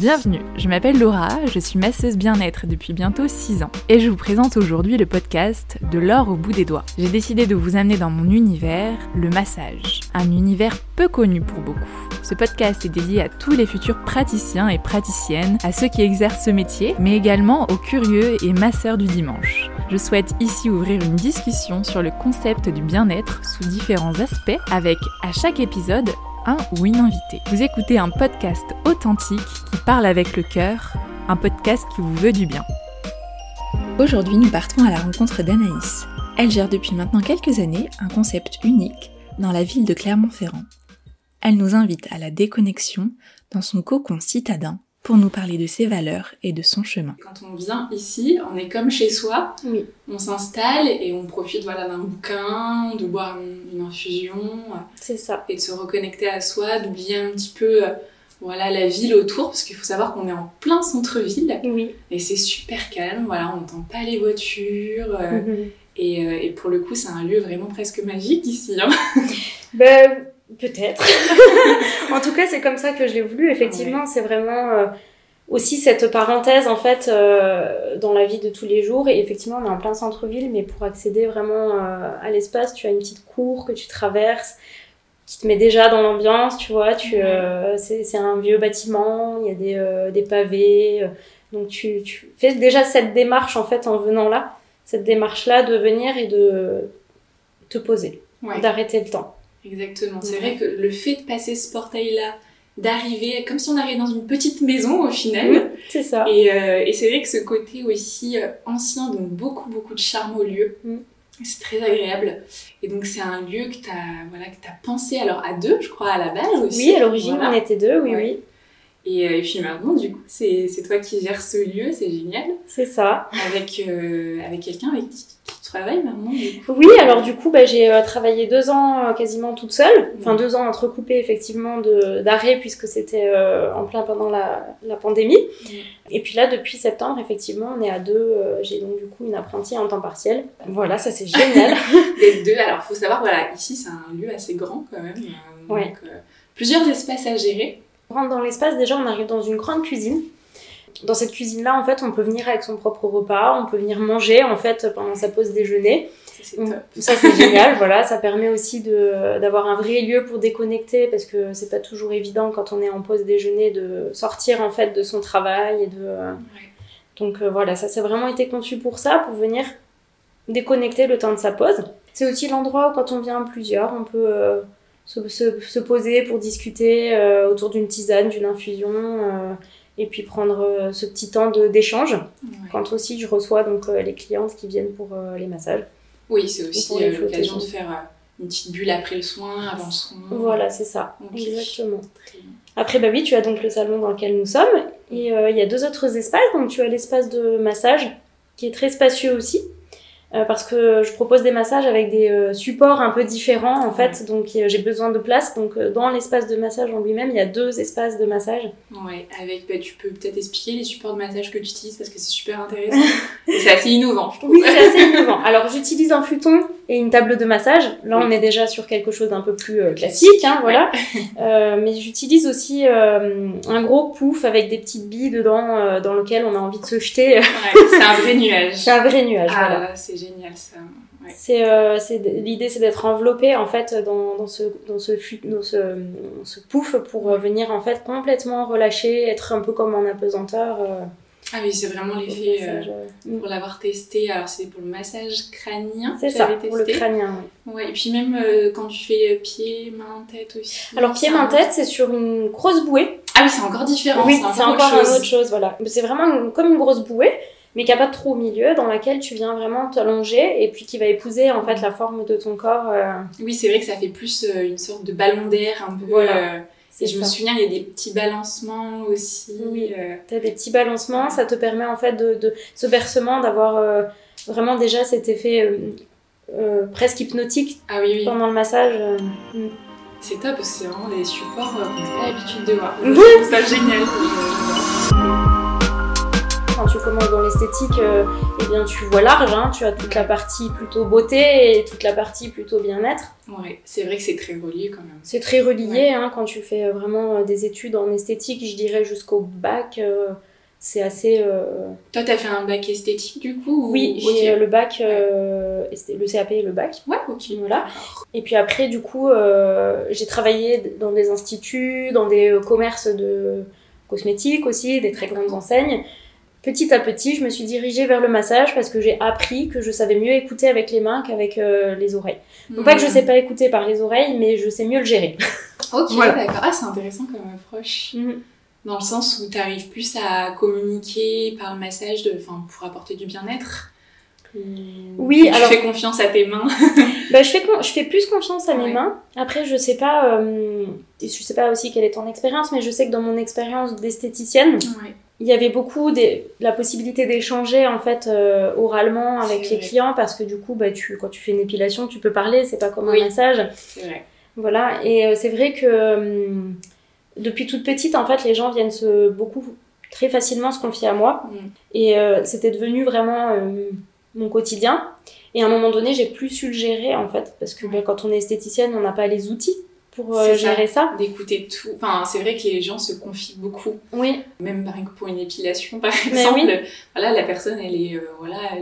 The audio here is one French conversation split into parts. Bienvenue, je m'appelle Laura, je suis masseuse bien-être depuis bientôt 6 ans et je vous présente aujourd'hui le podcast De l'or au bout des doigts. J'ai décidé de vous amener dans mon univers, le massage, un univers peu connu pour beaucoup. Ce podcast est dédié à tous les futurs praticiens et praticiennes, à ceux qui exercent ce métier, mais également aux curieux et masseurs du dimanche. Je souhaite ici ouvrir une discussion sur le concept du bien-être sous différents aspects avec, à chaque épisode, un ou une invitée. Vous écoutez un podcast authentique qui parle avec le cœur, un podcast qui vous veut du bien. Aujourd'hui, nous partons à la rencontre d'Anaïs. Elle gère depuis maintenant quelques années un concept unique dans la ville de Clermont-Ferrand. Elle nous invite à la déconnexion dans son cocon citadin pour nous parler de ses valeurs et de son chemin. Quand on vient ici, on est comme chez soi, oui. On s'installe et on profite d'un bouquin, de boire une infusion. C'est ça. Et de se reconnecter à soi, d'oublier un petit peu la ville autour, parce qu'il faut savoir qu'on est en plein centre-ville. Oui. Et c'est super calme, on n'entend pas les voitures. Et pour le coup, c'est un lieu vraiment presque magique ici. Peut-être. En tout cas, c'est comme ça que je l'ai voulu, effectivement. Ouais. C'est vraiment aussi cette parenthèse, en fait, dans la vie de tous les jours. Et effectivement, on est en plein centre-ville, mais pour accéder vraiment à l'espace, tu as une petite cour que tu traverses, qui te met déjà dans l'ambiance, tu vois. C'est un vieux bâtiment, il y a des pavés. Donc, tu fais déjà cette démarche, en fait, en venant là. Cette démarche-là de venir et de te poser, d'arrêter le temps. Exactement, c'est vrai que le fait de passer ce portail-là, d'arriver, comme si on arrivait dans une petite maison au final. Oui, c'est ça. Et c'est vrai que ce côté aussi ancien donne beaucoup de charme au lieu. Mm. C'est très agréable. Et donc c'est un lieu que t'as pensé alors à deux, je crois, à la base aussi. Oui, à l'origine on était deux, oui. Et puis maintenant, du coup, c'est toi qui gères ce lieu, c'est génial. C'est ça. Avec quelqu'un avec qui tu travailles maintenant. Oui, alors du coup, j'ai travaillé 2 ans quasiment toute seule. Enfin, 2 ans entrecoupés, effectivement, d'arrêt, puisque c'était en plein pendant la pandémie. Mmh. Et puis là, depuis septembre, effectivement, on est à 2. J'ai donc du coup une apprentie en temps partiel. Voilà, ça c'est génial. Les 2, alors faut savoir, ici c'est un lieu assez grand quand même. Donc, plusieurs espaces à gérer. On rentre dans l'espace, déjà on arrive dans une grande cuisine. Dans cette cuisine-là, en fait, on peut venir avec son propre repas, on peut venir manger, en fait, pendant sa pause déjeuner. C'est top. Ça, c'est génial, ça permet aussi d'avoir un vrai lieu pour déconnecter, parce que c'est pas toujours évident, quand on est en pause déjeuner, de sortir, en fait, de son travail et de... Ouais. Donc, ça, c'est vraiment été conçu pour ça, pour venir déconnecter le temps de sa pause. C'est aussi l'endroit où, quand on vient plusieurs, on peut... Se poser pour discuter autour d'une tisane, d'une infusion et puis prendre ce petit temps d'échange quand aussi je reçois donc, les clientes qui viennent pour les massages. Oui, c'est aussi l'occasion de faire une petite bulle après le soin, avant le soin. Voilà, c'est ça, okay. Exactement. Après, tu as donc le salon dans lequel nous sommes et il y a 2 autres espaces. Donc tu as l'espace de massage qui est très spacieux aussi. Parce que je propose des massages avec des supports un peu différents en fait, donc j'ai besoin de place. Donc dans l'espace de massage en lui-même, il y a 2 espaces de massage. Ouais, avec tu peux peut-être expliquer les supports de massage que tu utilises parce que c'est super intéressant. Et c'est assez innovant, je trouve. Oui, c'est assez innovant. Alors j'utilise un futon et une table de massage. Là, on est déjà sur quelque chose d'un peu plus classique, mais j'utilise aussi un gros pouf avec des petites billes dedans, dans lequel on a envie de se jeter. Ouais, c'est un vrai nuage. C'est un vrai nuage. Ah, voilà. C'est génial ça. Ouais. L'idée c'est d'être enveloppé en fait dans ce pouf pour venir en fait complètement relâcher, être un peu comme en apesanteur. Ah oui, c'est vraiment l'effet pour l'avoir testé. Alors c'est pour le massage crânien. C'est ça, testé. Pour le crânien. Oui. Ouais, et puis même quand tu fais pied, main, tête aussi. Alors pied, main, tête, c'est sur une grosse bouée. Ah oui, c'est encore différent. Oui, c'est encore autre chose. Voilà. C'est vraiment comme une grosse bouée. Mais qu'il n'y a pas trop au milieu, dans laquelle tu viens vraiment t'allonger et puis qui va épouser en fait la forme de ton corps. Oui, c'est vrai que ça fait plus une sorte de ballon d'air un peu. Voilà, et je me souviens, il y a des petits balancements aussi. Oui, t'as des petits balancements, ça te permet en fait de ce bercement d'avoir vraiment déjà cet effet presque hypnotique pendant le massage. C'est top, c'est vraiment des supports qu'on n'a pas l'habitude de voir. Je trouve ça génial. quand tu commences dans l'esthétique, eh bien tu vois large, hein, tu as toute la partie plutôt beauté et toute la partie plutôt bien-être. Ouais, c'est vrai que c'est très relié quand même. C'est très relié, ouais. Hein, quand tu fais vraiment des études en esthétique, je dirais jusqu'au bac, c'est assez... Toi, t'as fait un bac esthétique du coup? Oui, j'ai le bac, le CAP et le bac. Ouais, ok. Voilà. Et puis après, du coup, j'ai travaillé dans des instituts, dans des commerces de... cosmétiques aussi, des très grandes enseignes. Petit à petit, je me suis dirigée vers le massage parce que j'ai appris que je savais mieux écouter avec les mains qu'avec les oreilles. Donc pas que je sais pas écouter par les oreilles, mais je sais mieux le gérer. Ok, voilà. D'accord. Ah, c'est intéressant comme approche. Dans le sens où t'arrives plus à communiquer par le massage, pour apporter du bien-être. Oui, alors... Tu fais confiance à tes mains. Je fais plus confiance à mes mains. Après, je sais pas aussi quelle est ton expérience, mais je sais que dans mon expérience d'esthéticienne, il y avait beaucoup la possibilité d'échanger en fait oralement avec les clients, parce que du coup, quand tu fais une épilation, tu peux parler, c'est pas comme un massage. C'est vrai. Voilà, et c'est vrai que depuis toute petite, en fait, les gens viennent très facilement se confier à moi, et c'était devenu vraiment mon quotidien. Et à un moment donné, j'ai plus su le gérer en fait, parce que quand on est esthéticienne, on n'a pas les outils pour gérer ça. D'écouter tout. Enfin, c'est vrai que les gens se confient beaucoup. Oui. Même pour une épilation, par exemple. Oui. Voilà, la personne, elle est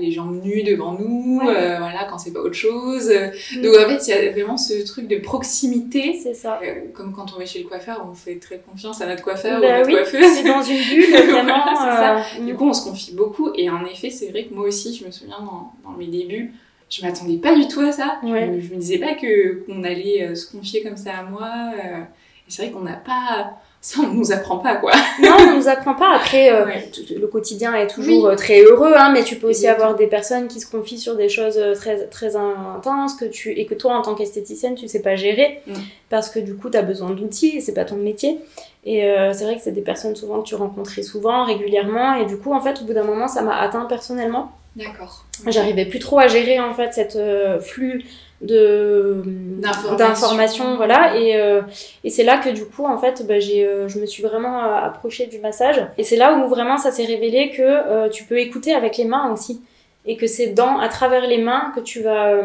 les jambes nues devant nous. Oui. Quand c'est pas autre chose. Donc en fait, il y a vraiment ce truc de proximité. C'est ça. Comme quand on va chez le coiffeur, on fait très confiance à notre coiffeur ou notre coiffeuse. C'est dans une bulle, vraiment. Voilà, c'est ça. Du coup, on se confie beaucoup. Et en effet, c'est vrai que moi aussi, je me souviens dans mes débuts. Je m'attendais pas du tout à ça. Ouais. Je me disais pas qu'on allait se confier comme ça à moi. Et c'est vrai qu'on n'a pas... Ça, on nous apprend pas, quoi. Non, on nous apprend pas. Après, le quotidien est toujours très heureux, hein, mais tu peux aussi avoir des personnes qui se confient sur des choses très, très intenses et que toi, en tant qu'esthéticienne, tu sais pas gérer, parce que du coup, t'as besoin d'outils, et c'est pas ton métier. Et c'est vrai que c'est des personnes souvent que tu rencontrais régulièrement, et du coup, en fait, au bout d'un moment, ça m'a atteint personnellement. D'accord. Okay. J'arrivais plus trop à gérer, en fait, cette flux d'informations, voilà, et c'est là que du coup, en fait, je me suis vraiment approchée du massage, et c'est là où vraiment ça s'est révélé que tu peux écouter avec les mains aussi, et que c'est à travers les mains que tu vas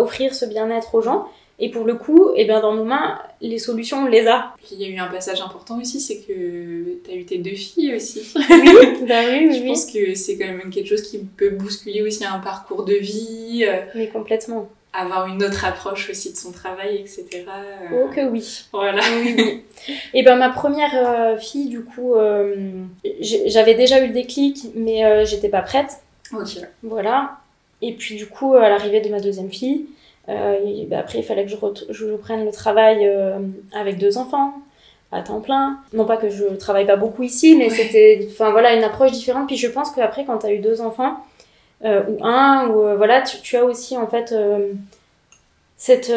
offrir ce bien-être aux gens. Et pour le coup, dans nos mains, les solutions, on les a. Puis il y a eu un passage important aussi, c'est que t'as eu tes deux filles aussi. Oui. Je pense que c'est quand même quelque chose qui peut bousculer aussi un parcours de vie. Mais complètement. Avoir une autre approche aussi de son travail, etc. Oh que oui. Voilà. Oui. Et ma première fille, du coup, j'avais déjà eu le déclic, mais j'étais pas prête. Ok. Voilà. Et puis du coup, à l'arrivée de ma deuxième fille, après il fallait que je reprenne le travail avec deux enfants à temps plein. Non pas que je travaille pas beaucoup ici, mais c'était une approche différente. Puis je pense qu'après, quand t'as eu deux enfants tu as aussi en fait cette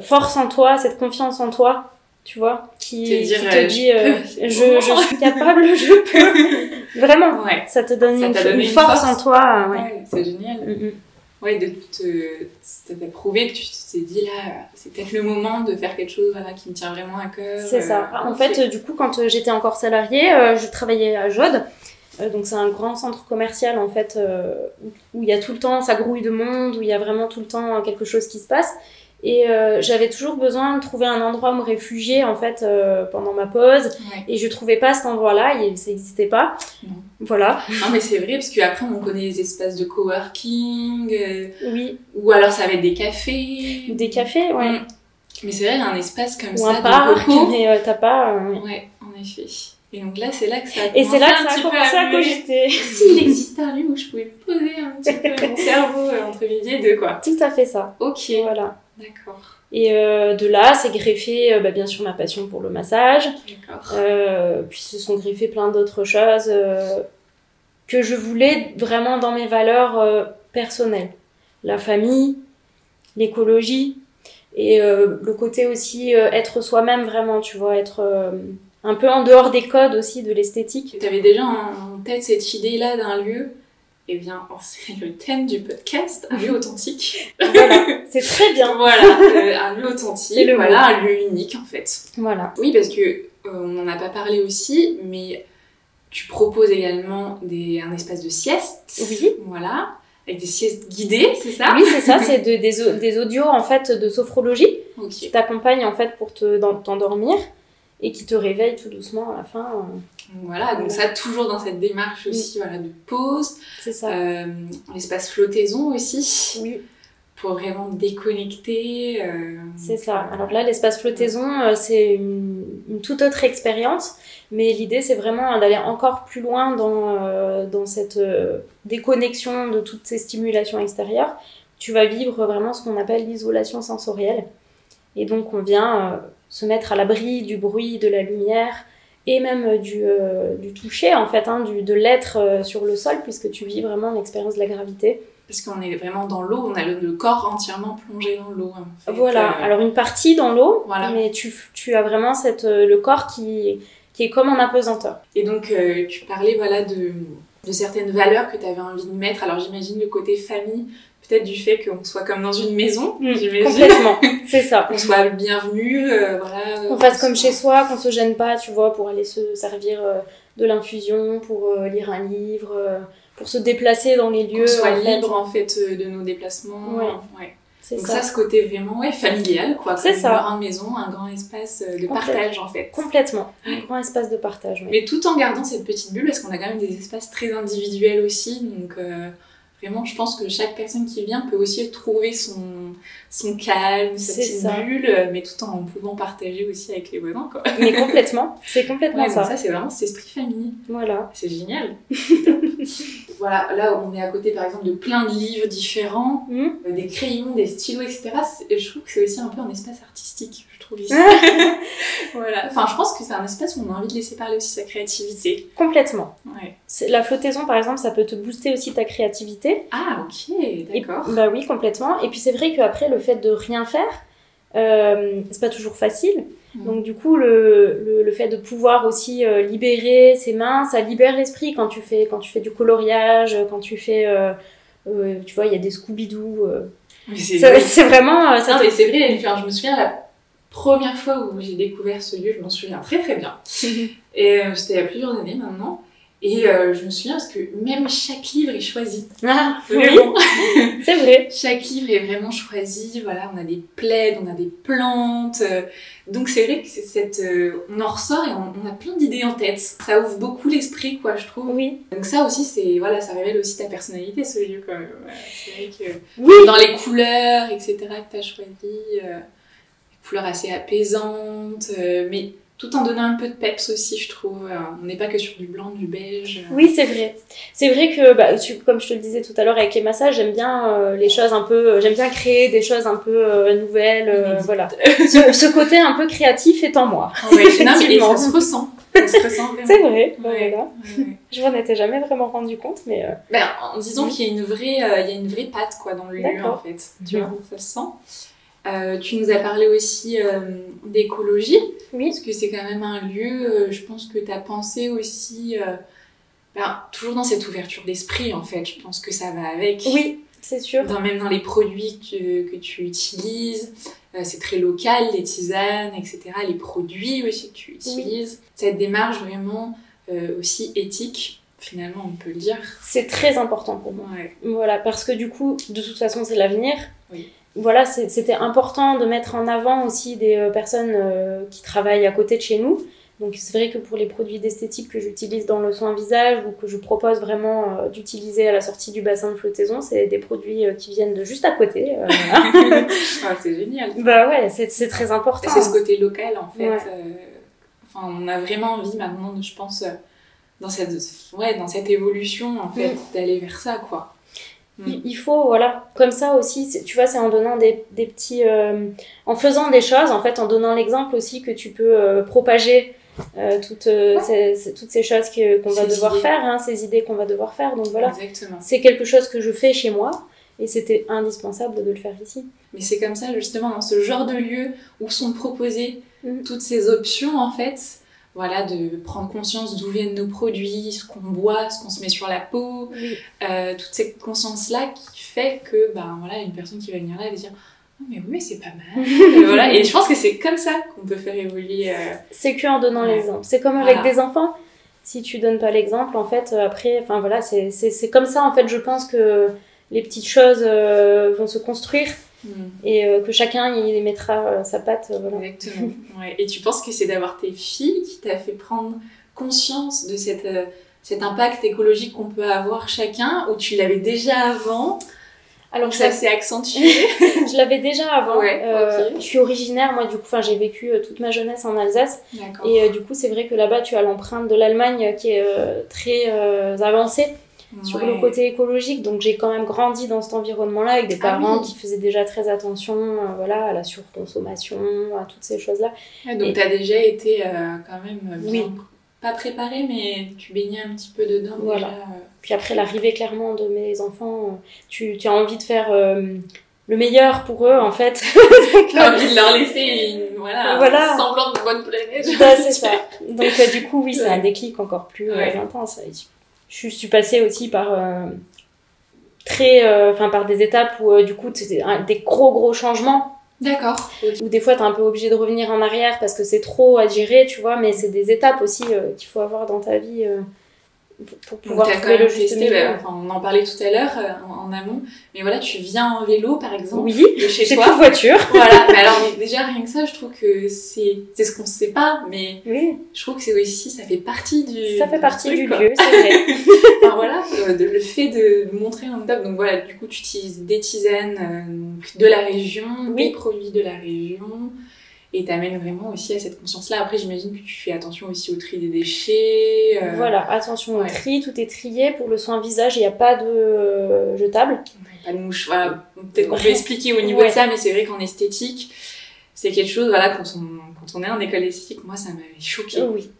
force en toi, cette confiance en toi, tu vois, qui te dit je suis capable, je peux vraiment. Ça te donne une force en toi. C'est génial. Ouais, ça t'a prouvé que tu t'es dit là, c'est peut-être le moment de faire quelque chose qui me tient vraiment à cœur. C'est ça. En fait, du coup, quand j'étais encore salariée, je travaillais à Jaude. Donc c'est un grand centre commercial en fait, où il y a tout le temps, ça grouille de monde, où il y a vraiment tout le temps quelque chose qui se passe. Et j'avais toujours besoin de trouver un endroit où me réfugier en fait pendant ma pause, et je trouvais pas cet endroit-là, ça n'existait pas. Non. Voilà. Non mais c'est vrai, parce qu'après on connaît les espaces de coworking, ou alors ça va être des cafés. Des cafés, ouais. Mais c'est vrai, il y a un espace comme ou ça, un parc, mais t'as pas. Ouais, en effet. Et donc là, c'est là que ça a commencé à cogiter. S'il existait un lieu où je pouvais poser un petit peu mon cerveau entre midi et deux, quoi. Tout à fait ça. Ok. Voilà. D'accord. Et de là, c'est greffé, bien sûr, ma passion pour le massage. D'accord. Puis se sont greffées plein d'autres choses que je voulais vraiment dans mes valeurs personnelles. La famille, l'écologie, et le côté aussi être soi-même vraiment, tu vois, être... un peu en dehors des codes aussi de l'esthétique. Tu avais déjà en tête cette idée-là d'un lieu. C'est le thème du podcast, un lieu authentique. Voilà, c'est très bien. Voilà, un lieu authentique, un lieu unique en fait. Voilà. Oui, parce qu'on n'en a pas parlé aussi, mais Tu proposes également un espace de sieste. Oui. Voilà. Avec des siestes guidées, c'est ça? Oui, c'est ça. C'est des audios, en fait, de sophrologie. Okay. Qui t'accompagnent, en fait, pour t'endormir. Et qui te réveille tout doucement à la fin. Voilà, donc ça, toujours dans cette démarche aussi, voilà, de pause. C'est ça. L'espace flottaison aussi. Oui. Pour vraiment déconnecter. C'est ça. Alors là, l'espace flottaison, c'est une toute autre expérience. Mais l'idée, c'est vraiment d'aller encore plus loin dans cette déconnexion de toutes ces stimulations extérieures. Tu vas vivre vraiment ce qu'on appelle l'isolation sensorielle. Et donc, on vient se mettre à l'abri du bruit, de la lumière et même du toucher, en fait, hein, de l'être sur le sol, puisque tu vis vraiment l'expérience de la gravité. Parce qu'on est vraiment dans l'eau, on a le corps entièrement plongé dans l'eau. En fait. Voilà, alors une partie dans l'eau, voilà. Mais tu as vraiment le corps qui est comme en apesanteur. Et donc, tu parlais voilà, de certaines valeurs que tu avais envie de mettre. Alors, j'imagine le côté famille. Peut-être du fait qu'on soit comme dans une maison, j'imagine. Complètement, c'est ça. Qu'on soit bienvenu, voilà. Qu'on fasse comme chez soi, qu'on se gêne pas, tu vois, pour aller se servir de l'infusion, pour lire un livre, pour se déplacer dans les lieux. Qu'on soit libre, en fait, de nos déplacements. Ouais. Ouais. C'est donc ça, ce côté vraiment familial, quoi. C'est ça. Une grande maison, un grand espace de partage, en fait. Complètement, un grand espace de partage, oui. Mais tout en gardant cette petite bulle, parce qu'on a quand même des espaces très individuels aussi, donc... Vraiment, je pense que chaque personne qui vient peut aussi trouver son calme, sa petite bulle, mais tout en pouvant partager aussi avec les voisins, quoi. Mais complètement, c'est complètement ça. Donc ça, c'est vraiment cet esprit famille. Voilà. C'est génial. Voilà, là, on est à côté, par exemple, de plein de livres différents, des crayons, des stylos, etc. Je trouve que c'est aussi un peu un espace artistique, je trouve. Ici. Voilà. Enfin, je pense que c'est un espace où on a envie de laisser parler aussi sa créativité. Complètement. Ouais. La flottaison, par exemple, ça peut te booster aussi ta créativité. Ah, ok, d'accord. Et, bah oui, complètement. Et puis c'est vrai qu'après, le fait de rien faire, c'est pas toujours facile. Donc du coup, le fait de pouvoir aussi libérer ses mains, ça libère l'esprit quand tu fais du coloriage, quand tu fais... tu vois, il y a des Scooby-Doo. C'est vraiment... non, mais c'est vrai, je me souviens, la première fois où j'ai découvert ce lieu, je m'en souviens très très bien. Et c'était il y a plusieurs années maintenant. Et je me souviens parce que même chaque livre est choisi. Ah, vraiment. Oui, c'est vrai. Chaque livre est vraiment choisi. Voilà, on a des plaids, on a des plantes. Donc c'est vrai que c'est on en ressort et on a plein d'idées en tête. Ça ouvre beaucoup l'esprit, quoi, je trouve. Oui. Donc ça aussi, c'est voilà, ça révèle aussi ta personnalité, ce lieu, quand même. Voilà, c'est vrai que dans les couleurs, etc., que t'as choisi, des couleurs assez apaisantes, mais tout en donnant un peu de peps aussi, je trouve. On n'est pas que sur du blanc, du beige. Oui, c'est vrai. C'est vrai que, comme je te le disais tout à l'heure avec les massages, j'aime bien les choses un peu... j'aime bien créer des choses un peu nouvelles, voilà. Ce côté un peu créatif est en moi. Oui, finalement, ça se ressent. C'est vrai, voilà. Ouais. Je m'en étais jamais vraiment rendu compte, mais... disons qu'il y a une vraie patte, quoi, dans le lieu, en fait. Tu vois, ça se sent. Tu nous as parlé aussi d'écologie, parce que c'est quand même un lieu, je pense que tu as pensé aussi, toujours dans cette ouverture d'esprit en fait, je pense que ça va avec. Oui, c'est sûr. Même dans les produits que tu utilises, c'est très local, les tisanes, etc., les produits aussi que tu utilises. Oui. Cette démarche vraiment aussi éthique. Finalement, on peut le dire. C'est très important pour moi. Ouais. Voilà, parce que du coup, de toute façon, c'est l'avenir. Oui. Voilà, c'était important de mettre en avant aussi des personnes qui travaillent à côté de chez nous. Donc, c'est vrai que pour les produits d'esthétique que j'utilise dans le soin visage ou que je propose vraiment d'utiliser à la sortie du bassin de flottaison, c'est des produits qui viennent de juste à côté. Voilà. Ouais, c'est génial. Bah ouais, c'est très important. Et c'est ce côté local, en fait. Ouais. On a vraiment envie maintenant, je pense... dans cette évolution, en fait, d'aller vers ça, quoi. Il faut, voilà, comme ça aussi, tu vois, c'est en donnant des petits... en faisant des choses, en fait, en donnant l'exemple aussi que tu peux propager toutes ces choses qu'on va devoir faire, hein, ces idées qu'on va devoir faire, donc voilà. Exactement. C'est quelque chose que je fais chez moi, et c'était indispensable de le faire ici. Mais c'est comme ça, justement, dans ce genre de lieu où sont proposées toutes ces options, en fait... Voilà, de prendre conscience d'où viennent nos produits, ce qu'on boit, ce qu'on se met sur la peau, toute cette conscience-là qui fait que, voilà, une personne qui va venir là, elle va dire « Oh, mais oui, mais c'est pas mal !» Voilà, et je pense que c'est comme ça qu'on peut faire évoluer... C'est que en donnant l'exemple. C'est comme avec des enfants. si tu donnes pas l'exemple, en fait, après, enfin voilà, c'est comme ça, en fait, je pense que les petites choses vont se construire et que chacun y mettra sa patte. Voilà. Exactement. Ouais. Et tu penses que c'est d'avoir tes filles qui t'a fait prendre conscience de cet impact écologique qu'on peut avoir chacun, ou tu l'avais déjà avant? Alors ça s'est accentué. Je l'avais déjà avant. Ouais, okay. Je suis originaire, moi, du coup, j'ai vécu toute ma jeunesse en Alsace. D'accord. Et du coup, c'est vrai que là-bas, tu as l'empreinte de l'Allemagne qui est très avancée sur le côté écologique. Donc j'ai quand même grandi dans cet environnement-là avec des parents qui faisaient déjà très attention à la surconsommation, à toutes ces choses-là. Ah, donc tu as déjà été quand même bien... Oui. Pas préparée, mais tu baignais un petit peu dedans. Voilà. Déjà. Puis après l'arrivée clairement de mes enfants, tu as envie de faire le meilleur pour eux, en fait. Tu as envie de leur laisser un semblant de bonne planète. Bah, c'est ça. Donc du coup, oui, c'est un déclic encore plus intense. Je suis passée aussi par... par des étapes où du coup, c'était des gros changements. D'accord. Ou des fois, t'es un peu obligé de revenir en arrière parce que c'est trop à gérer, tu vois, mais c'est des étapes aussi qu'il faut avoir dans ta vie pour pouvoir trouver le juste milieu. On en parlait tout à l'heure en amont, mais voilà, tu viens en vélo, par exemple, de chez toi. J'ai plus de voiture. Voilà, mais alors déjà, rien que ça, je trouve que c'est ce qu'on ne sait pas, mais je trouve que c'est aussi, ça fait partie du... Ça fait partie du lieu, c'est vrai. Alors voilà, le fait de montrer un top, donc voilà, du coup, tu utilises des tisanes... de la région, des produits de la région, et t'amènes vraiment aussi à cette conscience-là. Après, j'imagine que tu fais attention aussi au tri des déchets. Voilà, attention au tri, tout est trié. Pour le soin visage, il n'y a pas de jetable. Pas de mouche, voilà. Peut-être qu'on peut expliquer au niveau de ça, mais c'est vrai qu'en esthétique, c'est quelque chose, voilà, quand on est en école esthétique, moi, ça m'avait choquée. Oui.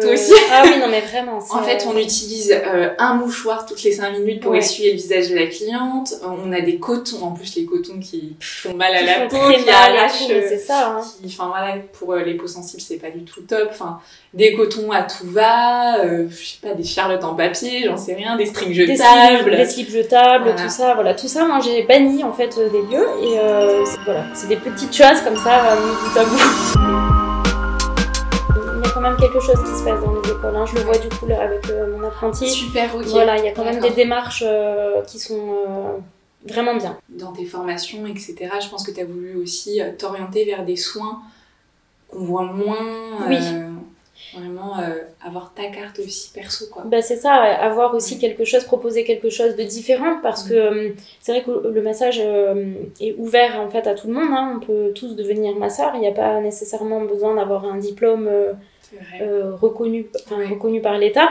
Toi aussi. Ah oui, non mais vraiment. En fait, on utilise un mouchoir toutes les 5 minutes pour essuyer le visage de la cliente. On a des cotons, en plus les cotons qui font mal à la peau, qui arrachent. C'est ça. Hein. Pour les peaux sensibles, c'est pas du tout top. Enfin, des cotons à tout va, je sais pas, des charlottes en papier, j'en sais rien, des strings jetables, des slips jetables, voilà. tout ça. Moi, j'ai banni en fait des lieux et c'est des petites choses comme ça mis bout à bout. Même quelque chose qui se passe dans les écoles, je le vois du coup là, avec mon apprenti. Super, ok. Voilà, il y a quand même des démarches qui sont vraiment bien. Dans tes formations, etc., je pense que tu as voulu aussi t'orienter vers des soins qu'on voit moins. Oui. Vraiment avoir ta carte aussi perso, quoi. Bah, c'est ça, avoir aussi quelque chose, proposer quelque chose de différent, parce que c'est vrai que le massage est ouvert en fait à tout le monde, On peut tous devenir masseur, il n'y a pas nécessairement besoin d'avoir un diplôme reconnu par l'État,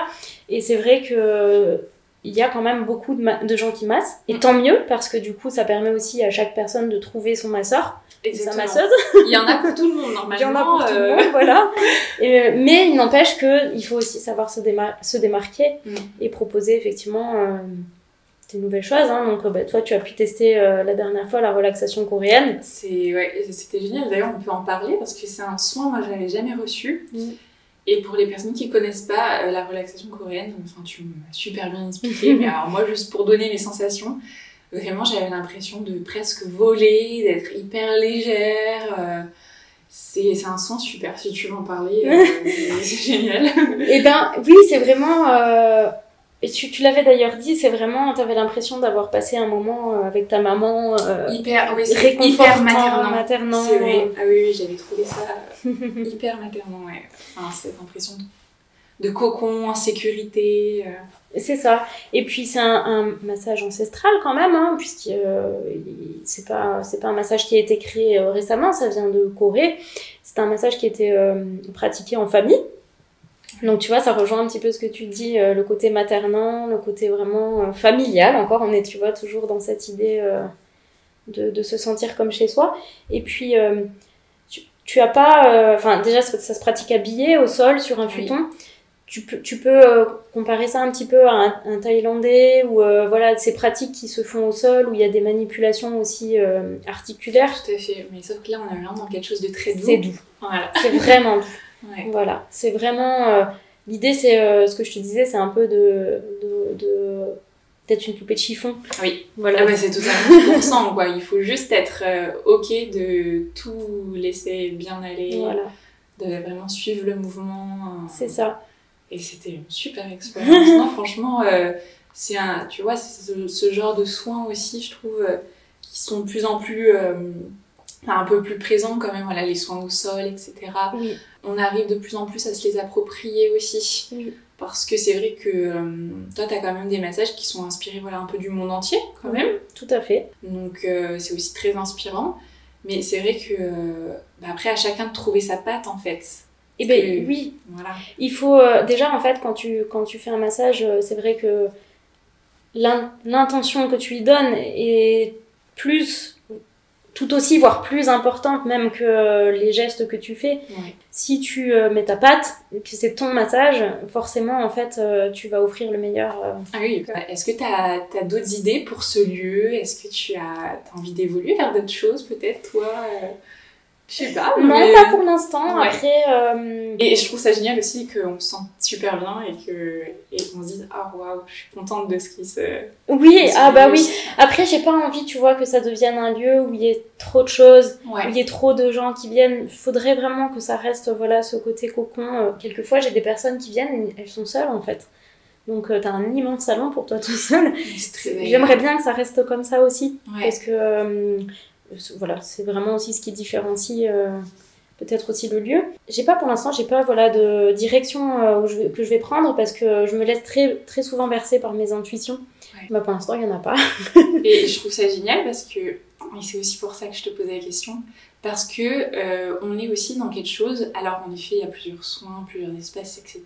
et c'est vrai que il y a quand même beaucoup de gens qui massent, et tant mieux, parce que du coup ça permet aussi à chaque personne de trouver son masseur. Exactement. Sa masseuse. Il y en a pour tout le monde, normalement. Il y en a pour tout le monde, voilà. Mais il n'empêche qu'il faut aussi savoir se démarquer et proposer effectivement des nouvelles choses. Donc toi, tu as pu tester la dernière fois la relaxation coréenne. C'était génial. D'ailleurs, on peut en parler parce que c'est un soin, moi, je n'avais jamais reçu. Et pour les personnes qui ne connaissent pas la relaxation coréenne, tu m'as super bien expliqué. Mais alors moi, juste pour donner mes sensations... Vraiment, j'avais l'impression de presque voler, d'être hyper légère. C'est un soin super, si tu veux en parler, c'est génial. Eh bien, oui, c'est vraiment... tu l'avais d'ailleurs dit, c'est vraiment... T'avais l'impression d'avoir passé un moment avec ta maman... hyper maternant. C'est vrai. Ah oui, j'avais trouvé ça hyper maternant, cette impression de cocon, en sécurité... C'est ça. Et puis c'est un massage ancestral quand même, puisque c'est pas un massage qui a été créé récemment, ça vient de Corée. C'est un massage qui était pratiqué en famille. Donc tu vois, ça rejoint un petit peu ce que tu dis, le côté maternant, le côté vraiment familial. Encore, on est, tu vois, toujours dans cette idée de se sentir comme chez soi. Et puis tu as pas, déjà ça se pratique habillé au sol sur un futon. Tu peux comparer ça un petit peu à un Thaïlandais ou ces pratiques qui se font au sol où il y a des manipulations aussi articulaires. Tout à fait, mais sauf que là on est vraiment dans quelque chose de très doux. C'est doux, voilà. C'est vraiment doux. Ouais. Voilà, c'est vraiment... l'idée c'est, ce que je te disais, c'est un peu d'être une poupée de chiffon. Oui, voilà. Ah ouais, c'est totalement consent, quoi. Il faut juste être ok de tout laisser bien aller, de vraiment suivre le mouvement. C'est ça. Et c'était une super expérience. Non, franchement, tu vois, c'est ce genre de soins aussi, je trouve, qui sont de plus en plus, un peu plus présents quand même, voilà, les soins au sol, etc. Oui. On arrive de plus en plus à se les approprier aussi. Oui. Parce que c'est vrai que toi, t'as quand même des massages qui sont inspirés, voilà, un peu du monde entier, quand même. Tout à fait. Donc, c'est aussi très inspirant. Mais c'est vrai que, après, à chacun de trouver sa patte, en fait. Eh bien, oui. Voilà. Il faut, déjà, en fait, quand tu fais un massage, c'est vrai que l'intention que tu y donnes est plus... tout aussi, voire plus importante même que les gestes que tu fais. Ouais. Si tu mets ta patte, et puis c'est ton massage, forcément, en fait, tu vas offrir le meilleur. Ah oui, est-ce que t'as d'autres idées pour ce lieu ? Est-ce que t'as envie d'évoluer vers d'autres choses, peut-être, toi ? Je sais pas. Non, mais... pas pour l'instant. Ouais. Après... Et je trouve ça génial aussi qu'on se sente super bien et qu'on se dise « Ah, waouh, je suis contente de ce qui se... » Oui, ah bah oui. Après, j'ai pas envie, tu vois, que ça devienne un lieu où il y ait trop de choses, ouais. Où il y ait trop de gens qui viennent. Il faudrait vraiment que ça reste, voilà, ce côté cocon. Quelquefois, j'ai des personnes qui viennent, elles sont seules, en fait. Donc, t'as un immense salon pour toi tout seul. J'aimerais bien que ça reste comme ça aussi. Ouais. Parce que... voilà, c'est vraiment aussi ce qui différencie peut-être aussi le lieu. Pour l'instant, j'ai pas voilà, de direction que je vais prendre parce que je me laisse très, très souvent bercer par mes intuitions. Ouais. Bah, pour l'instant, il n'y en a pas. Et je trouve ça génial parce que, et c'est aussi pour ça que je te posais la question, parce que on est aussi dans quelque chose, alors en effet, il y a plusieurs soins, plusieurs espaces, etc.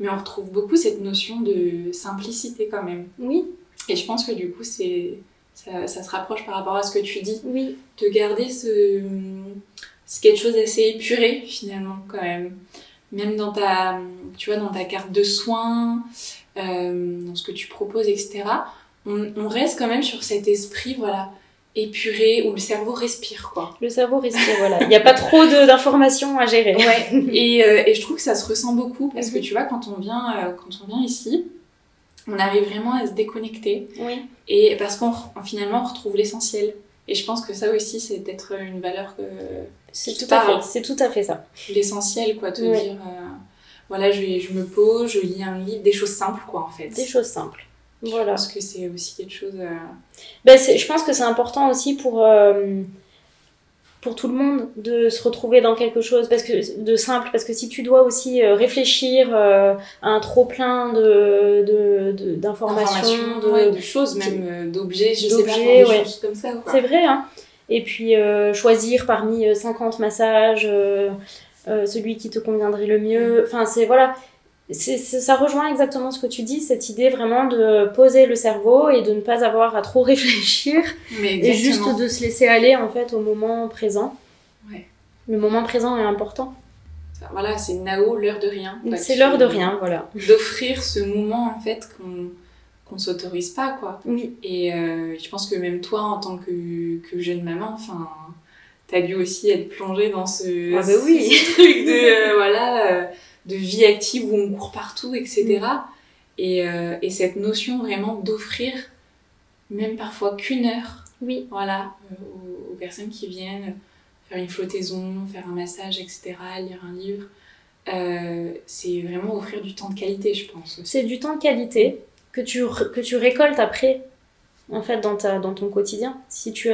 Mais on retrouve beaucoup cette notion de simplicité quand même. Oui. Et je pense que du coup, Ça se rapproche par rapport à ce que tu dis. Oui. De garder c'est quelque chose d'assez épuré, finalement, quand même. Même dans ta carte de soins, dans ce que tu proposes, etc. On reste quand même sur cet esprit, voilà, épuré, où le cerveau respire, quoi. Le cerveau respire, voilà. Il n'y a pas trop d'informations à gérer. Ouais. Et je trouve que ça se ressent beaucoup, parce que, tu vois, quand on vient ici... on arrive vraiment à se déconnecter. Oui. Et parce qu'on retrouve l'essentiel. Et je pense que ça aussi, c'est peut-être une valeur que... C'est tout à fait ça. L'essentiel, quoi, dire... voilà, je me pose, je lis un livre, des choses simples, quoi, en fait. Des choses simples, voilà. Je pense que c'est aussi quelque chose... je pense que c'est important aussi pour tout le monde de se retrouver dans quelque chose de simple, parce que si tu dois aussi réfléchir à un trop-plein d'informations, de choses, même d'objets, des choses comme ça. Quoi. C'est vrai, hein. Et puis choisir parmi 50 massages celui qui te conviendrait le mieux. Enfin, c'est voilà. Ça rejoint exactement ce que tu dis, cette idée vraiment de poser le cerveau et de ne pas avoir à trop réfléchir et juste de se laisser aller en fait au moment présent. Ouais. Le moment présent est important. Voilà, c'est Nao, l'heure de rien. C'est l'heure de rien, voilà. D'offrir ce moment en fait qu'on s'autorise pas, quoi. Oui. Et je pense que même toi en tant que jeune maman, enfin, t'as dû aussi être plongée dans ce truc de de vie active où on court partout, etc. Et cette notion vraiment d'offrir même parfois qu'une heure, oui, voilà, aux personnes qui viennent faire une flottaison, faire un massage, etc., lire un livre, c'est vraiment offrir du temps de qualité, je pense. Aussi. C'est du temps de qualité que tu récoltes après, en fait, dans ton quotidien. Si tu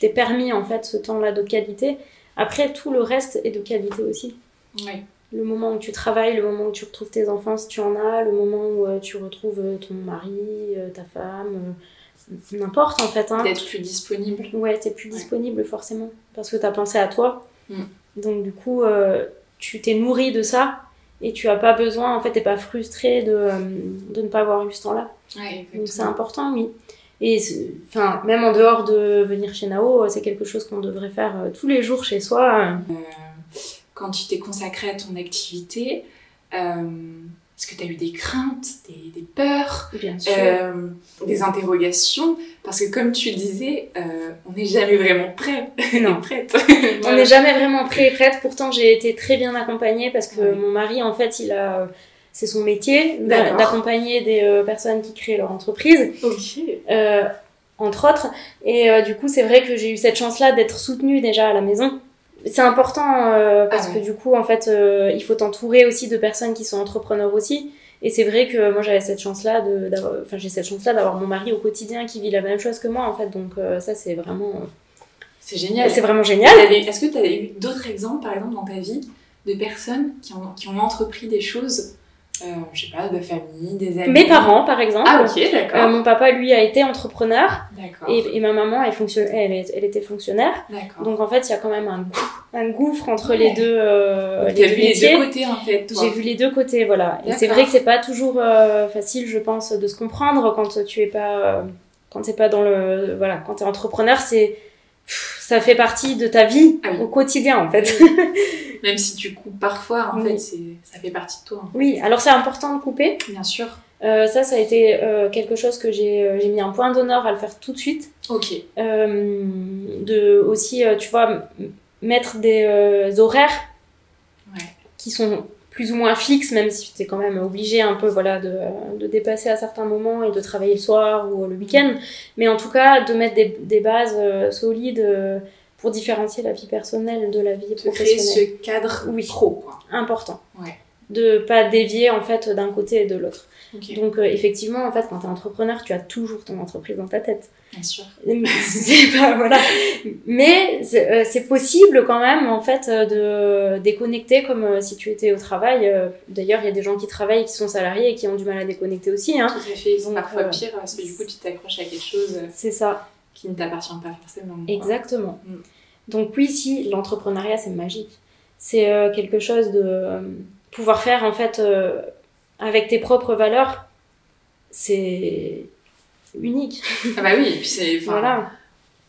t'es permis, en fait, ce temps-là de qualité, après, tout le reste est de qualité aussi. Oui. Le moment où tu travailles, le moment où tu retrouves tes enfants, si tu en as, le moment où tu retrouves ton mari, ta femme, n'importe en fait. Hein. D'être plus disponible. Ouais, t'es plus disponible forcément, parce que t'as pensé à toi. Mm. Donc du coup, tu t'es nourri de ça, et tu as pas besoin, en fait, t'es pas frustré de ne pas avoir eu ce temps-là. Ouais, exactement. Donc c'est important, oui. Et enfin, même en dehors de venir chez Nao, c'est quelque chose qu'on devrait faire tous les jours chez soi. Quand tu t'es consacrée à ton activité, est-ce que tu as eu des craintes, des peurs, des interrogations ? Parce que comme tu le disais, on n'est jamais vraiment prêt. Non, prête. On n'est jamais vraiment prêt et prête. Pourtant, j'ai été très bien accompagnée parce que mon mari, en fait, c'est son métier d'accompagner des personnes qui créent leur entreprise. Ok. Entre autres. Et du coup, c'est vrai que j'ai eu cette chance-là d'être soutenue déjà à la maison. C'est important parce que du coup, en fait, il faut t'entourer aussi de personnes qui sont entrepreneurs aussi. Et c'est vrai que moi, j'avais cette chance-là d'avoir mon mari au quotidien qui vit la même chose que moi, en fait. Donc ça, c'est vraiment... C'est génial. C'est vraiment génial. Est-ce que tu as eu d'autres exemples, par exemple, dans ta vie, de personnes qui ont entrepris des choses, je sais pas, de famille, des amis? Mes parents, par exemple. Ah, ok, d'accord. Mon papa, lui, a été entrepreneur. D'accord. Et ma maman, elle était fonctionnaire. D'accord. Donc, en fait, il y a quand même un gouffre entre les deux métiers. Tu as vu les deux côtés, en fait, toi. J'ai vu les deux côtés, voilà. D'accord. Et c'est vrai que c'est pas toujours facile, je pense, de se comprendre quand tu es pas... quand t'es pas dans le... Voilà, quand t'es entrepreneur, c'est... Ça fait partie de ta vie au quotidien, en fait. Oui. Même si tu coupes parfois, en fait, ça fait partie de toi. En fait. Oui, alors c'est important de couper. Bien sûr. Ça a été quelque chose que j'ai mis un point d'honneur à le faire tout de suite. Ok. De aussi, tu vois, mettre des horaires qui sont plus ou moins fixes, même si tu es quand même obligé un peu de dépasser à certains moments et de travailler le soir ou le week-end, mais en tout cas de mettre des bases solides pour différencier la vie personnelle de la vie professionnelle. Créer ce cadre pro, quoi. Important. Ouais. De pas dévier en fait d'un côté et de l'autre. Okay. Donc effectivement, en fait, quand t'es entrepreneur, tu as toujours ton entreprise dans ta tête. Bien sûr. C'est pas mais c'est possible quand même en fait de déconnecter comme si tu étais au travail. D'ailleurs, il y a des gens qui travaillent, qui sont salariés et qui ont du mal à déconnecter aussi. Hein. Tout à fait. Donc, parfois pire parce que du coup, tu t'accroches à quelque chose. C'est ça. Qui ne t'appartient pas forcément. Exactement. Hein. Donc oui, si l'entrepreneuriat c'est magique, c'est quelque chose de pouvoir faire en fait. Avec tes propres valeurs, c'est unique. Ah bah oui, et puis c'est... Voilà.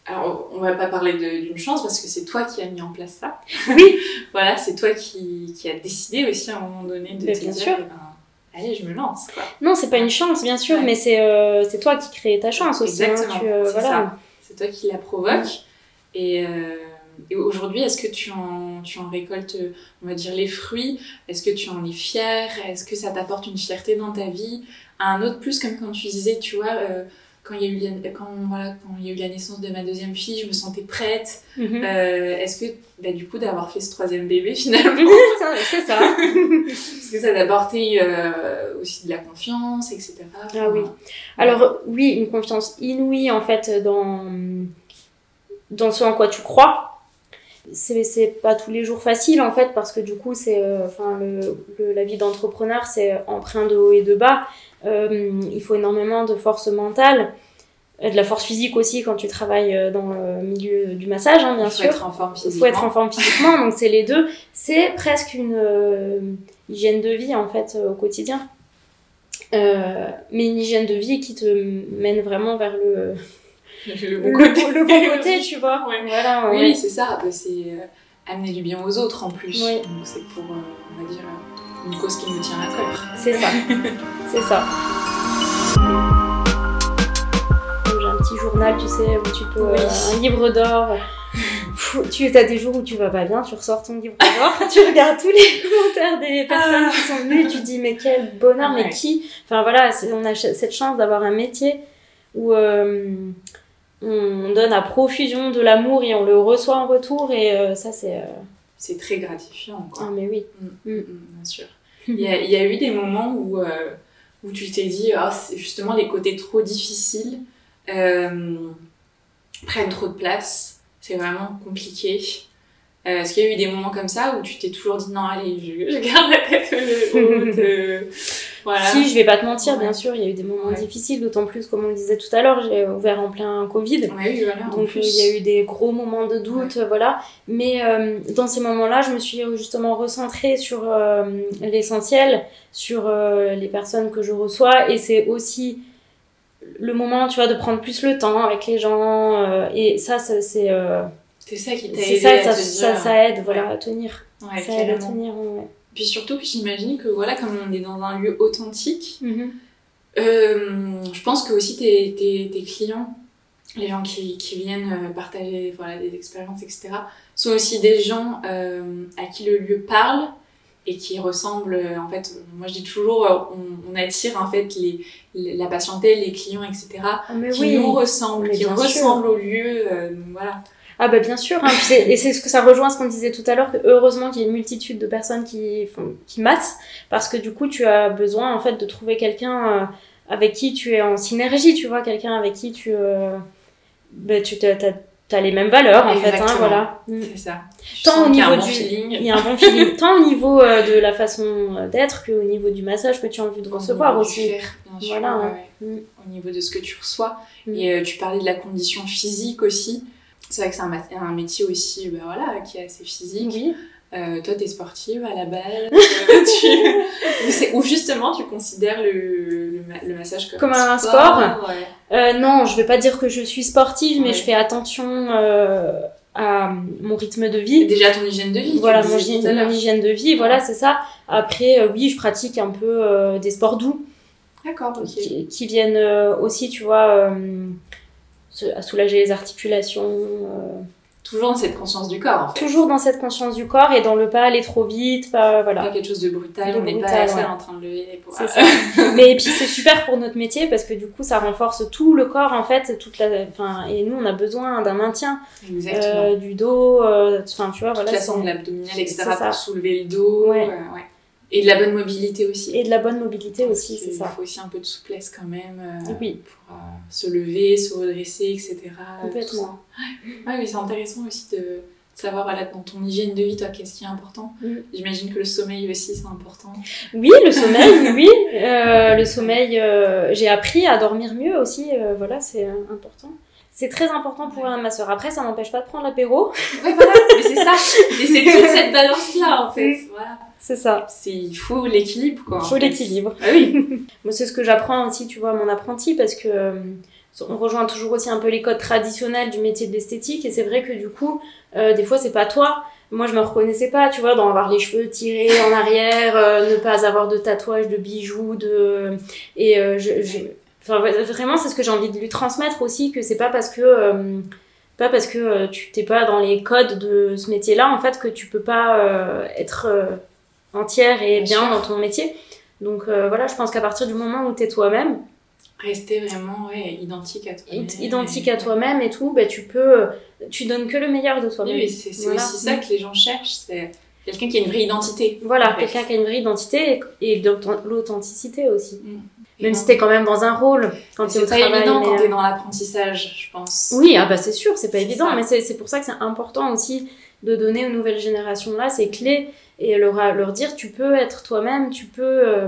Alors, on va pas parler d'une chance, parce que c'est toi qui as mis en place ça. Oui. Voilà, c'est toi qui as décidé aussi à un moment donné de te dire, allez, je me lance, quoi. Non, c'est pas une chance, bien sûr, mais c'est toi qui crée ta chance aussi. Exactement, hein, ça. C'est toi qui la provoque. Et aujourd'hui, est-ce que tu en récoltes, on va dire, les fruits? Est-ce que tu en es fière? Est-ce que ça t'apporte une fierté dans ta vie? Un autre plus, comme quand tu disais, tu vois, quand il y a eu la naissance de ma deuxième fille, je me sentais prête. Mm-hmm. Est-ce que, du coup, d'avoir fait ce troisième bébé, finalement... c'est ça. Est-ce que ça t'a apporté aussi de la confiance, etc. Ah oui. Alors, oui, une confiance inouïe, en fait, dans ce en quoi tu crois. C'est pas tous les jours facile en fait parce que du coup c'est la vie d'entrepreneur c'est empreint de haut et de bas, il faut énormément de force mentale, de la force physique aussi quand tu travailles dans le milieu du massage, hein, bien sûr. Il faut être en forme physiquement donc c'est les deux, c'est presque une hygiène de vie en fait au quotidien, mais une hygiène de vie qui te mène vraiment vers le bon côté, tu vois. Ouais. Voilà, oui, c'est ça. C'est amener du bien aux autres en plus. Oui. Donc c'est pour, on va dire, une cause qui nous tient à cœur. C'est ça. C'est ça. J'ai un petit journal, tu sais, où tu peux... Oui. Un livre d'or. Tu as des jours où tu vas pas bien, tu ressors ton livre d'or, tu regardes tous les commentaires des personnes qui sont venues, tu dis, mais quel bonheur, mais qui... Enfin voilà, on a cette chance d'avoir un métier où... on donne à profusion de l'amour et on le reçoit en retour et ça c'est très gratifiant, quoi. Ah mais oui. Bien sûr. Il y a eu des moments où tu t'es dit c'est justement les côtés trop difficiles prennent trop de place, c'est vraiment compliqué. Est-ce qu'il y a eu des moments comme ça où tu t'es toujours dit non, allez, je garde la tête haute voilà. Si, je vais pas te mentir, bien sûr, il y a eu des moments difficiles, d'autant plus, comme on le disait tout à l'heure, j'ai ouvert en plein Covid. Oui, voilà, donc il y a eu des gros moments de doute, voilà. Mais dans ces moments-là, je me suis justement recentrée sur l'essentiel, sur les personnes que je reçois, et c'est aussi le moment, tu vois, de prendre plus le temps avec les gens, et ça c'est... C'est ça qui t'a aidé à te dire... Ça aide, voilà, à tenir. Ouais, ça aide à tenir, Puis surtout que j'imagine que, voilà, comme on est dans un lieu authentique, je pense que aussi tes clients, les gens qui viennent partager des expériences, etc., sont aussi des gens à qui le lieu parle et qui ressemblent, en fait, moi je dis toujours, on attire en fait la patientèle, les clients, etc., qui nous ressemblent, qui ressemblent au lieu, donc voilà. Ah bah bien sûr, hein. Et c'est ce que ça rejoint ce qu'on disait tout à l'heure, que heureusement qu'il y a une multitude de personnes qui massent, parce que du coup tu as besoin en fait de trouver quelqu'un avec qui tu es en synergie, tu vois, quelqu'un avec qui tu as les mêmes valeurs en Exactement. Fait, hein, voilà. C'est ça. Tant au niveau il y a un bon feeling, tant au niveau de la façon d'être qu'au niveau du massage que tu as envie de recevoir aussi. Voilà. Ouais. Mmh. Au niveau de ce que tu reçois. Mmh. Et tu parlais de la condition physique aussi. C'est vrai que c'est un métier aussi, ben voilà, qui est assez physique. Oui. Toi, t'es sportive à la base. Ou justement, tu considères le massage comme un sport. Ouais. Non, je vais pas dire que je suis sportive, mais je fais attention à mon rythme de vie. Et déjà, ton hygiène de vie. Voilà, mon hygiène de vie, voilà, c'est ça. Après, oui, je pratique un peu des sports doux. D'accord, ok. Qui viennent aussi, tu vois, à soulager les articulations. Toujours dans cette conscience du corps, en fait. Toujours dans cette conscience du corps et dans le pas aller trop vite, pas voilà. Pas quelque chose de brutal, on n'est pas seul en train de lever les poids. C'est ça. Mais et puis c'est super pour notre métier parce que du coup ça renforce tout le corps en fait, et nous on a besoin d'un maintien du dos, tu vois voilà. Toute l'abdominal, etc. pour soulever le dos. Ouais. Ouais. Et de la bonne mobilité aussi. C'est ça. Il faut aussi un peu de souplesse quand même oui. pour se lever, se redresser, etc. Complètement. Oui, mais c'est intéressant aussi de savoir voilà, dans ton hygiène de vie, toi, qu'est-ce qui est important. Mm. J'imagine que le sommeil aussi, c'est important. Oui, le sommeil, oui. Le sommeil, j'ai appris à dormir mieux aussi, voilà, c'est important. C'est très important pour un masseur. Après, ça n'empêche pas de prendre l'apéro. Oui, voilà, mais c'est ça. Et c'est toute cette balance-là, en fait. Voilà. C'est ça. Il faut l'équilibre, quoi. Il faut l'équilibre. Ah oui. Moi, c'est ce que j'apprends aussi, tu vois, à mon apprenti, parce que on rejoint toujours aussi un peu les codes traditionnels du métier de l'esthétique. Et c'est vrai que, du coup, des fois, c'est pas toi. Moi, je me reconnaissais pas, tu vois, dans avoir les cheveux tirés en arrière, ne pas avoir de tatouages, de bijoux, vraiment, c'est ce que j'ai envie de lui transmettre aussi, que c'est pas parce que tu t'es pas dans les codes de ce métier-là, en fait, que tu peux pas être entière et bien dans ton métier. Donc voilà, je pense qu'à partir du moment où t'es toi-même, rester vraiment identique à toi-même. Identique à toi-même et tout, bah, tu donnes que le meilleur de toi-même. Oui, c'est voilà. aussi ça que les gens cherchent, c'est quelqu'un qui a une vraie identité. Voilà, quelqu'un qui a une vraie identité et de l'authenticité aussi. Mm. Même si t'es quand même dans un rôle quand t'es au travail. C'est pas évident quand t'es dans l'apprentissage, je pense. Oui, ah bah c'est sûr, c'est pas évident, mais c'est pour ça que c'est important aussi de donner aux nouvelles générations là ces clés et leur dire tu peux être toi-même, tu peux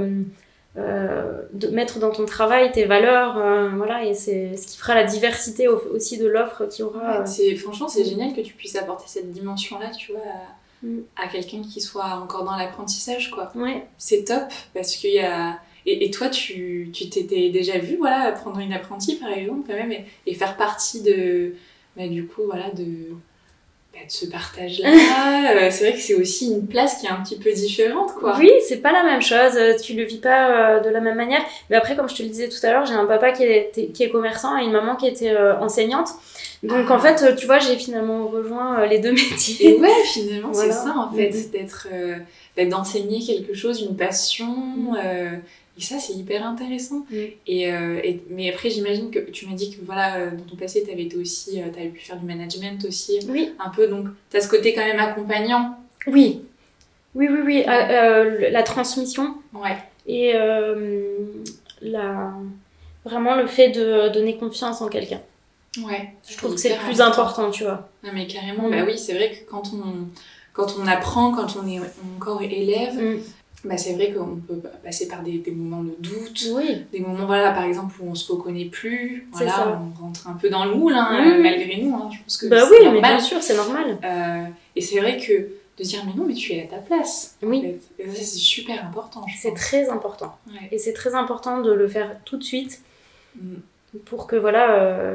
mettre dans ton travail tes valeurs, voilà, et c'est ce qui fera la diversité aussi de l'offre qu'il y aura. Ouais, franchement, c'est génial que tu puisses apporter cette dimension-là, tu vois. À quelqu'un qui soit encore dans l'apprentissage, quoi. Ouais. C'est top parce qu'il y a. Et toi, tu t'étais déjà vue, voilà, prendre une apprentie, par exemple, quand même, et faire partie de, du coup, voilà, de ce partage-là. C'est vrai que c'est aussi une place qui est un petit peu différente, quoi. Oui, c'est pas la même chose. Tu le vis pas de la même manière. Mais après, comme je te le disais tout à l'heure, j'ai un papa qui est commerçant et une maman qui était enseignante. Donc, en fait, tu vois, j'ai finalement rejoint les deux métiers. Et ouais, finalement, voilà. C'est ça, en fait. C'est d'enseigner quelque chose, une passion... Et ça, c'est hyper intéressant. Mm. Mais après, j'imagine que tu m'as dit que voilà, dans ton passé, tu avais été aussi, tu avais pu faire du management aussi, oui. un peu. Donc, tu as ce côté quand même accompagnant. Oui. Oui. La transmission. Ouais. Et vraiment le fait de donner confiance en quelqu'un. Ouais. Je trouve que c'est le plus important, tu vois. Non, mais carrément. Mm. Bah oui, c'est vrai que quand on apprend, quand on est encore élève... Mm. Bah c'est vrai qu'on peut passer par des moments de doute, oui. des moments voilà par exemple où on se reconnaît plus, voilà, on rentre un peu dans le moule hein, malgré nous, hein, je pense que bah c'est normal. Bah oui, mais bien sûr, c'est normal. Et c'est vrai que de dire mais non, mais tu es à ta place. Oui. En fait. Et ça c'est super important. C'est très important. Ouais. Et c'est très important de le faire tout de suite pour que voilà.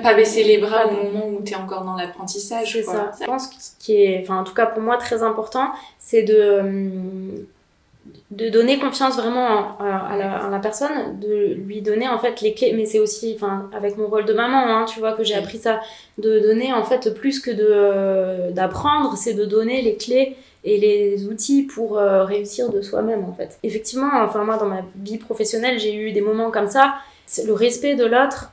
Pas baisser les bras au moment où t'es encore dans l'apprentissage. C'est quoi. Ça. Je pense que ce qui est, en tout cas pour moi, très important, c'est de donner confiance vraiment à la personne, de lui donner en fait les clés. Mais c'est aussi, avec mon rôle de maman, hein, tu vois, que j'ai appris ça, de donner en fait plus que d'apprendre, c'est de donner les clés et les outils pour réussir de soi-même en fait. Effectivement, moi dans ma vie professionnelle, j'ai eu des moments comme ça, c'est le respect de l'autre.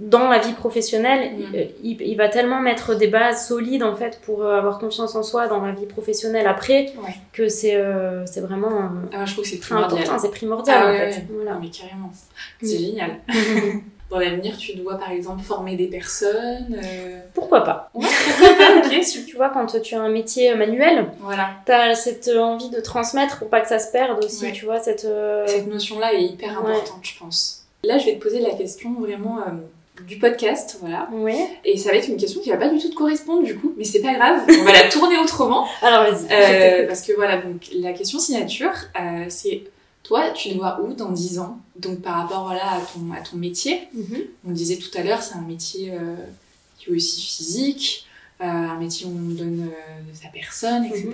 dans la vie professionnelle, il va tellement mettre des bases solides en fait pour avoir confiance en soi dans la vie professionnelle après que c'est vraiment je trouve que c'est primordial. Important, c'est primordial en fait. Voilà. Mais carrément, c'est génial. Dans l'avenir, tu dois par exemple former des personnes Pourquoi pas. Okay, tu vois, quand tu as un métier manuel, tu as cette envie de transmettre pour pas que ça se perde aussi, tu vois, cette notion-là est hyper importante, je pense. Là, je vais te poser la question vraiment du podcast, voilà. Ouais. Et ça va être une question qui va pas du tout te correspondre du coup, mais c'est pas grave, on va la tourner autrement. Alors vas-y. Parce que voilà, donc la question signature, c'est... Toi, tu te vois où dans 10 ans? Donc par rapport voilà, à ton métier, on disait tout à l'heure, c'est un métier qui est aussi physique, un métier où on donne de sa personne, etc.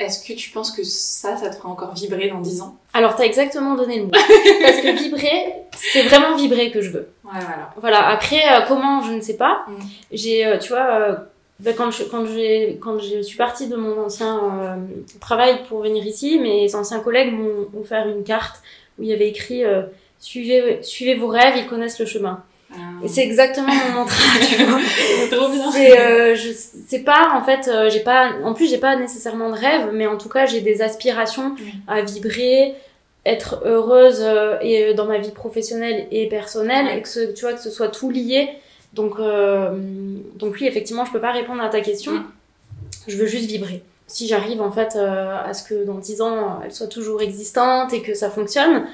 Est-ce que tu penses que ça te fera encore vibrer dans 10 ans? Alors t'as exactement donné le mot, parce que vibrer, c'est vraiment vibrer que je veux. Ouais, voilà. Après, comment, je ne sais pas. J'ai, tu vois... Quand je suis partie de mon ancien travail pour venir ici, mes anciens collègues m'ont offert une carte où il y avait écrit suivez vos rêves, ils connaissent le chemin. Et c'est exactement mon mantra. C'est trop bien. J'ai pas nécessairement de rêve, mais en tout cas j'ai des aspirations à vibrer, être heureuse et dans ma vie professionnelle et personnelle, et que ce soit tout lié. Donc oui, effectivement, je peux pas répondre à ta question. Je veux juste vibrer. Si j'arrive en fait à ce que dans 10 ans, elle soit toujours existante et que ça fonctionne,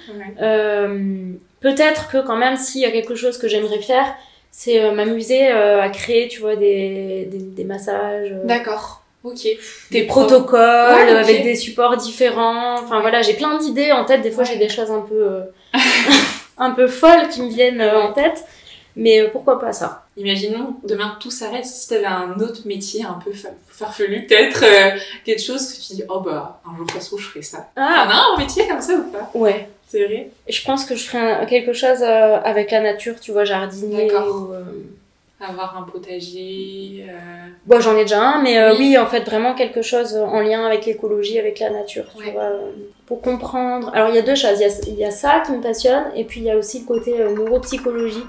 peut-être que quand même, s'il y a quelque chose que j'aimerais faire, c'est m'amuser à créer, tu vois, des massages. D'accord. Ok. Des protocoles avec des supports différents. Enfin voilà, j'ai plein d'idées en tête. Des fois, j'ai des choses un peu un peu folles qui me viennent en tête. Mais pourquoi pas ça? Imaginons, demain tout s'arrête, si t'avais un autre métier un peu farfelu, peut-être quelque chose que tu dis, un jour, de toute façon, je ferais ça. T'en as un métier comme ça ou pas? Ouais. C'est vrai? Je pense que je ferais quelque chose avec la nature, tu vois, jardiner. D'accord. Ou, avoir un potager... Bon, j'en ai déjà un, mais oui, en fait, vraiment quelque chose en lien avec l'écologie, avec la nature, tu vois, pour comprendre. Alors, il y a deux choses, il y a ça qui me passionne, et puis il y a aussi le côté neuropsychologie.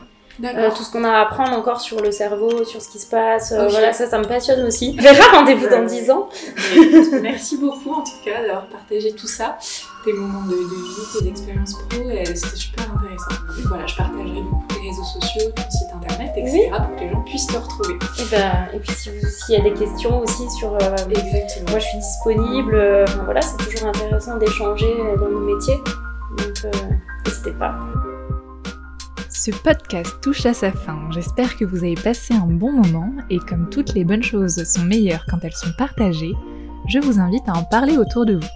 Tout ce qu'on a à apprendre encore sur le cerveau, sur ce qui se passe, voilà, ça me passionne aussi. J'ai rendez-vous dans 10 ans. Merci beaucoup en tout cas d'avoir partagé tout ça, tes moments de vie, tes expériences pro, c'était super intéressant. Et voilà, je partagerai beaucoup tes réseaux sociaux, ton site internet, etc. pour que les gens puissent te retrouver. Et puis s'il y a des questions aussi sur... Exactement. Moi je suis disponible, voilà, c'est toujours intéressant d'échanger dans nos métiers, donc n'hésitez pas. Ce podcast touche à sa fin, j'espère que vous avez passé un bon moment et comme toutes les bonnes choses sont meilleures quand elles sont partagées, je vous invite à en parler autour de vous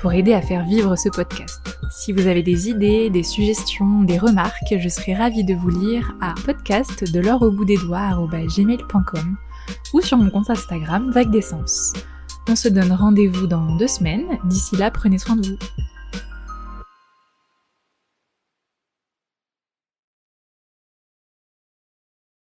pour aider à faire vivre ce podcast. Si vous avez des idées, des suggestions, des remarques, je serai ravie de vous lire à podcastdelorauboutdesdoigts@gmail.com ou sur mon compte Instagram Vague des sens. On se donne rendez-vous dans 2 semaines, d'ici là prenez soin de vous.